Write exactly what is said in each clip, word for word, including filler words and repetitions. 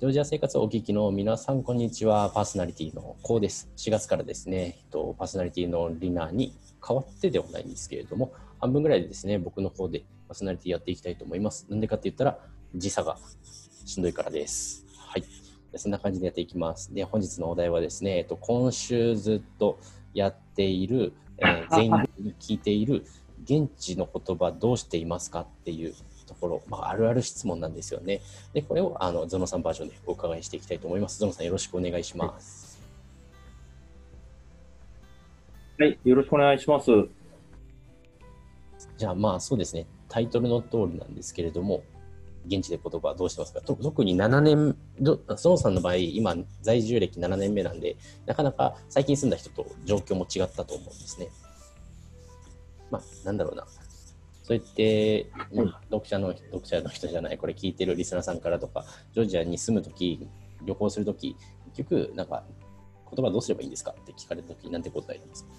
ジョージア生活をお聞きの皆さん、こんにちは。パーソナリティのコウです。しがつからですね、パーソナリティのリナに代わってではないんですけれども、半分ぐらいでですね、僕の方でパーソナリティやっていきたいと思います。なんでかって言ったら、時差がしんどいからです。はい。そんな感じでやっていきます。で、本日のお題はですね、えっと、今週ずっとやっている、えー、全員に聞いている現地の言葉どうしていますかっていう、ところ、まあ、あるある質問なんですよね。で、これをあのゾノさんバージョンでお伺いしていきたいと思います。ゾノさん、よろしくお願いします。はい、よろしくお願いします。じゃあ、まあそうですね、タイトルの通りなんですけれども、現地で言葉どうしてますか。と特にななねん、ゾノさんの場合、今、在住歴ななねんめなんで、なかなか最近住んだ人と状況も違ったと思うんですね。まあ、なんだろうな。そうやって、まあ、読者の読者の人じゃない、これ聞いてるリスナーさんからとか、ジョージアに住むとき、旅行するとき、結局、なんか、言葉どうすればいいんですかって聞かれたとき、なんて答えですか？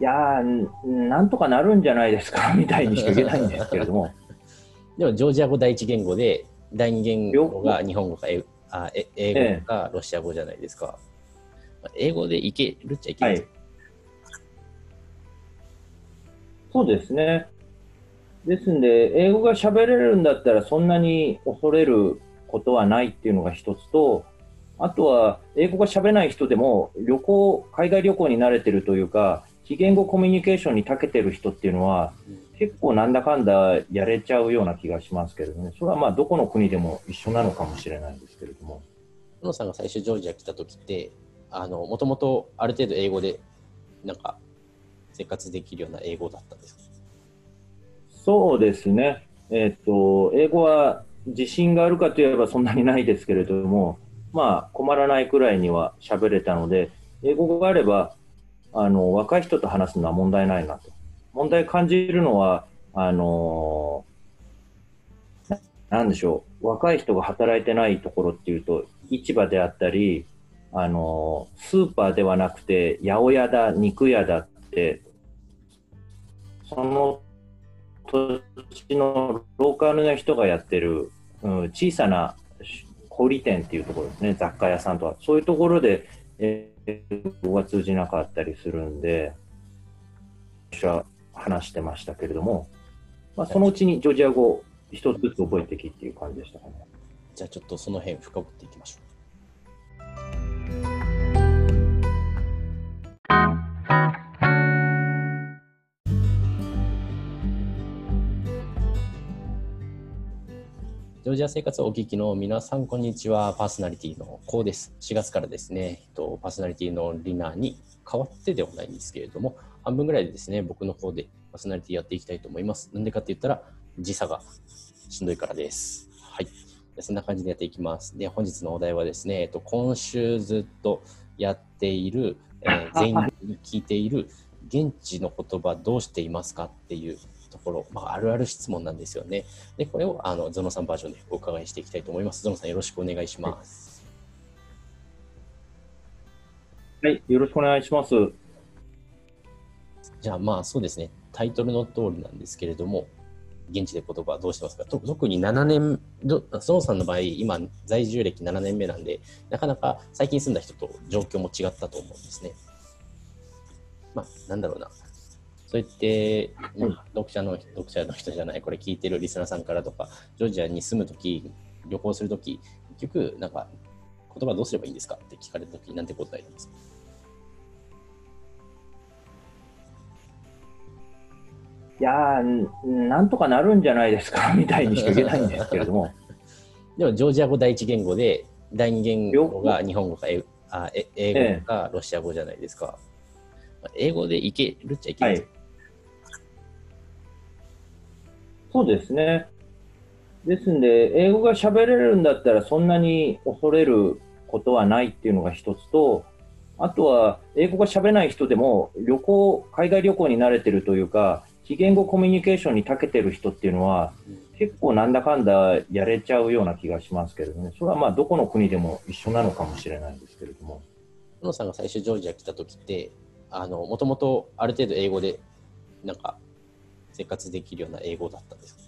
いやー、なんとかなるんじゃないですかみたいにしか言えないんですけれども。でも、ジョージア語第一言語で、第二言語が日本語か英語かロシア語じゃないですか。ええ、英語でいけるっちゃいけないですか？はい、そうですね。ですんで、英語が喋れるんだったらそんなに恐れることはないっていうのが一つと、あとは英語が喋れない人でも旅行、海外旅行に慣れてるというか、非言語コミュニケーションに長けてる人っていうのは、結構なんだかんだやれちゃうような気がしますけれどね。それはまあどこの国でも一緒なのかもしれないんですけれども。ゾノさんが最初ジョージア来た時って、あのもともとある程度英語でなんか生活できるような英語だったんですか？そうですね、えーと、英語は自信があるかといえばそんなにないですけれども、まあ、困らないくらいには喋れたので、英語があればあの若い人と話すのは問題ないなと。問題感じるのはあのー、なんでしょう、若い人が働いてないところっていうと、市場であったりあのー、スーパーではなくて八百屋だ、肉屋だって、その土地のローカルな人がやってる、うん、小さな小売店っていうところですね、雑貨屋さんとか、そういうところで英語が通じなかったりするんで、私は話してましたけれども、まあ、そのうちにジョージア語を一つずつ覚えてきっていう感じでしたかね。じゃあちょっとその辺深掘っていきましょう。ジョージア生活をお聞きの皆さん、こんにちは。パーソナリティのコウです。しがつからですね、パーソナリティのリナに代わってではないんですけれども、半分ぐらいでですね、僕の方でパーソナリティやっていきたいと思います。なんでかって言ったら、時差がしんどいからです。はい。そんな感じでやっていきます。で、本日のお題はですね、今週ずっとやっている、えー、全員に聞いている現地の言葉どうしていますかっていう、ところ、まあ、あるある質問なんですよね。で、これをあのゾノさんバージョンでお伺いしていきたいと思います。ゾノさん、よろしくお願いします。はい、よろしくお願いします。じゃあ、まあそうですね、タイトルの通りなんですけれども、現地で言葉どうしてますか。と特にななねん、ゾノさんの場合、今、在住歴ななねんめなんで、なかなか最近住んだ人と状況も違ったと思うんですね。まあ、なんだろうな。そうやって、まあ、読者の読者の人じゃない、これ聞いてるリスナーさんからとか、ジョージアに住むとき、旅行するとき、結局、なんか、言葉どうすればいいんですかって聞かれたとき、なんて答えですか？いやー、なんとかなるんじゃないですかみたいにしか言えないんですけれども。でも、ジョージア語第一言語で、第二言語が日本語か英語かロシア語じゃないですか。ええ、英語でいけるっちゃいけないですか？はい、そうですね。ですんで、英語が喋れるんだったらそんなに恐れることはないっていうのが一つと、あとは英語が喋れない人でも旅行、海外旅行に慣れてるというか、非言語コミュニケーションに長けてる人っていうのは、結構なんだかんだやれちゃうような気がしますけれどね。それはまあどこの国でも一緒なのかもしれないんですけれども。ゾノさんが最初ジョージア来た時って、あのもともとある程度英語でなんか生活できるような英語だったんですか？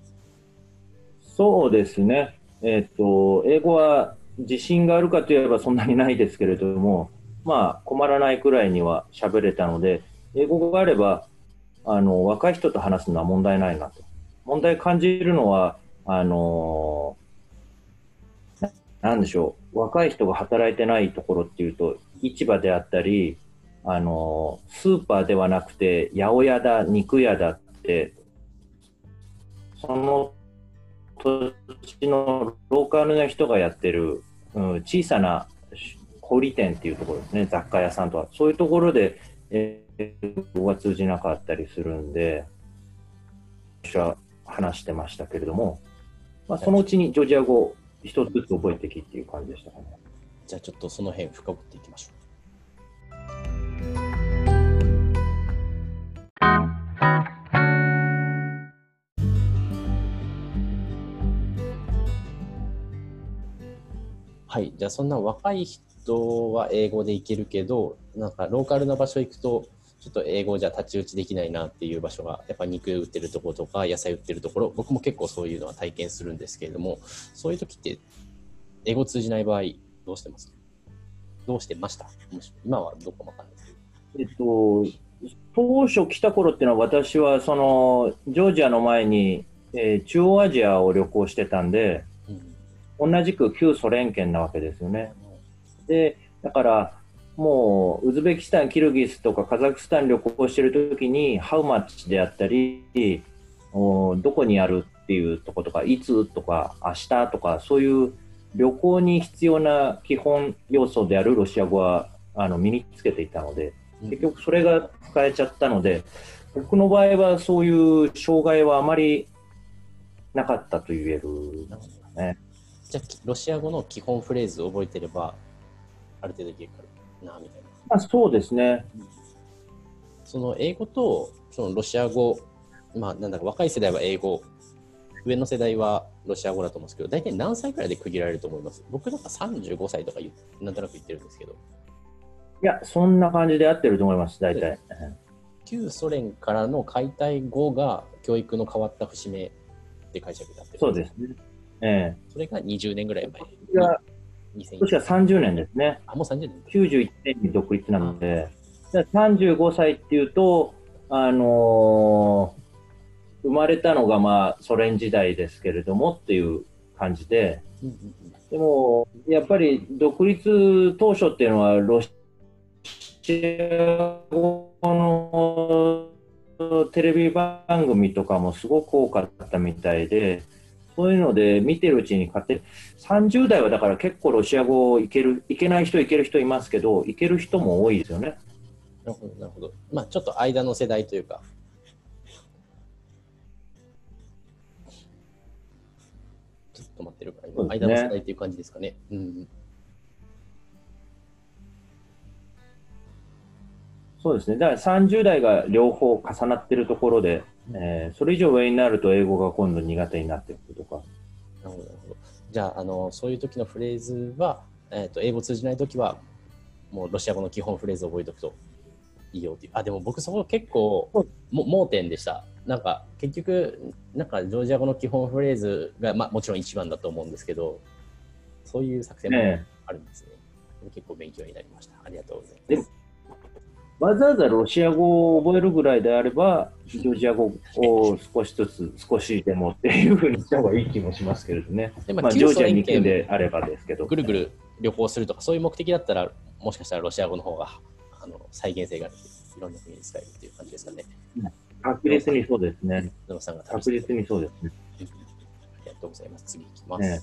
そうですね、えっと、英語は自信があるかといえばそんなにないですけれども、まあ、困らないくらいには喋れたので、英語があればあの若い人と話すのは問題ないなと。問題感じるのはあのー、なんでしょう、若い人が働いてないところっていうと、市場であったりあのー、スーパーではなくて八百屋だ肉屋だって、その土地のローカルな人がやってる、うん、小さな小売店っていうところですね、雑貨屋さんとか、そういうところで英語が通じなかったりするんで、私は話してましたけれども、まあ、そのうちにジョージア語を一つずつ覚えてきっていう感じでしたかね。じゃあちょっとその辺深掘っていきましょう。はい、じゃあそんな若い人は英語でいけるけど、なんかローカルな場所行くとちょっと英語じゃ太刀打ちできないなっていう場所が、やっぱ肉売ってるところとか野菜売ってるところ、僕も結構そういうのは体験するんですけれども、そういう時って英語通じない場合どうしてますか？どうしてました？今はどこもわかんないですけど、えっと、当初来た頃っていうのは、私はそのジョージアの前に、えー、中央アジアを旅行してたんで、同じく旧ソ連圏なわけですよね。で、だからもうウズベキスタン、キルギスとかカザフスタン旅行してるときに、ハウマッチであったり、おどこにあるっていうとことか、いつとか明日とか、そういう旅行に必要な基本要素であるロシア語はあの身につけていたので、結局それが使えちゃったので、僕の場合はそういう障害はあまりなかったと言えるんですよね。じゃあロシア語の基本フレーズを覚えてればある程度いけるかなみたいな。まあ、そうですね。その英語とそのロシア語、まあ、なんだか若い世代は英語、上の世代はロシア語だと思うんですけど、大体何歳くらいで区切られると思います？僕なんかさんじゅうごさいとかなんとなく言ってるんですけど。いや、そんな感じで合ってると思います。大体旧ソ連からの解体後が教育の変わった節目って解釈だって。そうですね。ええ、それがにじゅうねんぐらい前。今年はさんじゅうねんですね。あ、もうさんじゅうねん。きゅうじゅういちねんに独立なので、さんじゅうごさいっていうと、あのー、生まれたのがまあソ連時代ですけれどもっていう感じで、うんうんうん、でもやっぱり独立当初っていうのはロシア語のテレビ番組とかもすごく多かったみたいで、そういうので見てるうちに勝手にさんじゅう代はだから結構ロシア語いける、いけない人いける人いますけど、いける人も多いですよね。なるほど、なるほど。まあちょっと間の世代というか。ちょっと待ってるから、今、ね、間の世代っていう感じですかね。うん、そうですね。だからさんじゅう代が両方重なってるところで、えー、それ以上上になると英語が今度苦手になっていくとか。なるほど、なるほど。じゃあ、あのそういう時のフレーズは、えー、と英語通じない時はもうロシア語の基本フレーズを覚えておくといいよっていう。あ、でも僕そこ結構も盲点でした。なんか結局なんかジョージア語の基本フレーズが、まあ、もちろん一番だと思うんですけど、そういう作戦もあるんですね。えー、結構勉強になりました。ありがとうございます。でもわざわざロシア語を覚えるぐらいであれば、ジョージア語を少しずつ少しでもっていうふうにした方がいい気もしますけれどね。でまあ、ジョージアに行くんであればですけど、ぐるぐる旅行するとかそういう目的だったら、もしかしたらロシア語の方があの再現性がある、いろんな国に使えるっていう感じですかね。確実にそうですね。確実にそうですね。ありがとうございます。次行きます。ね。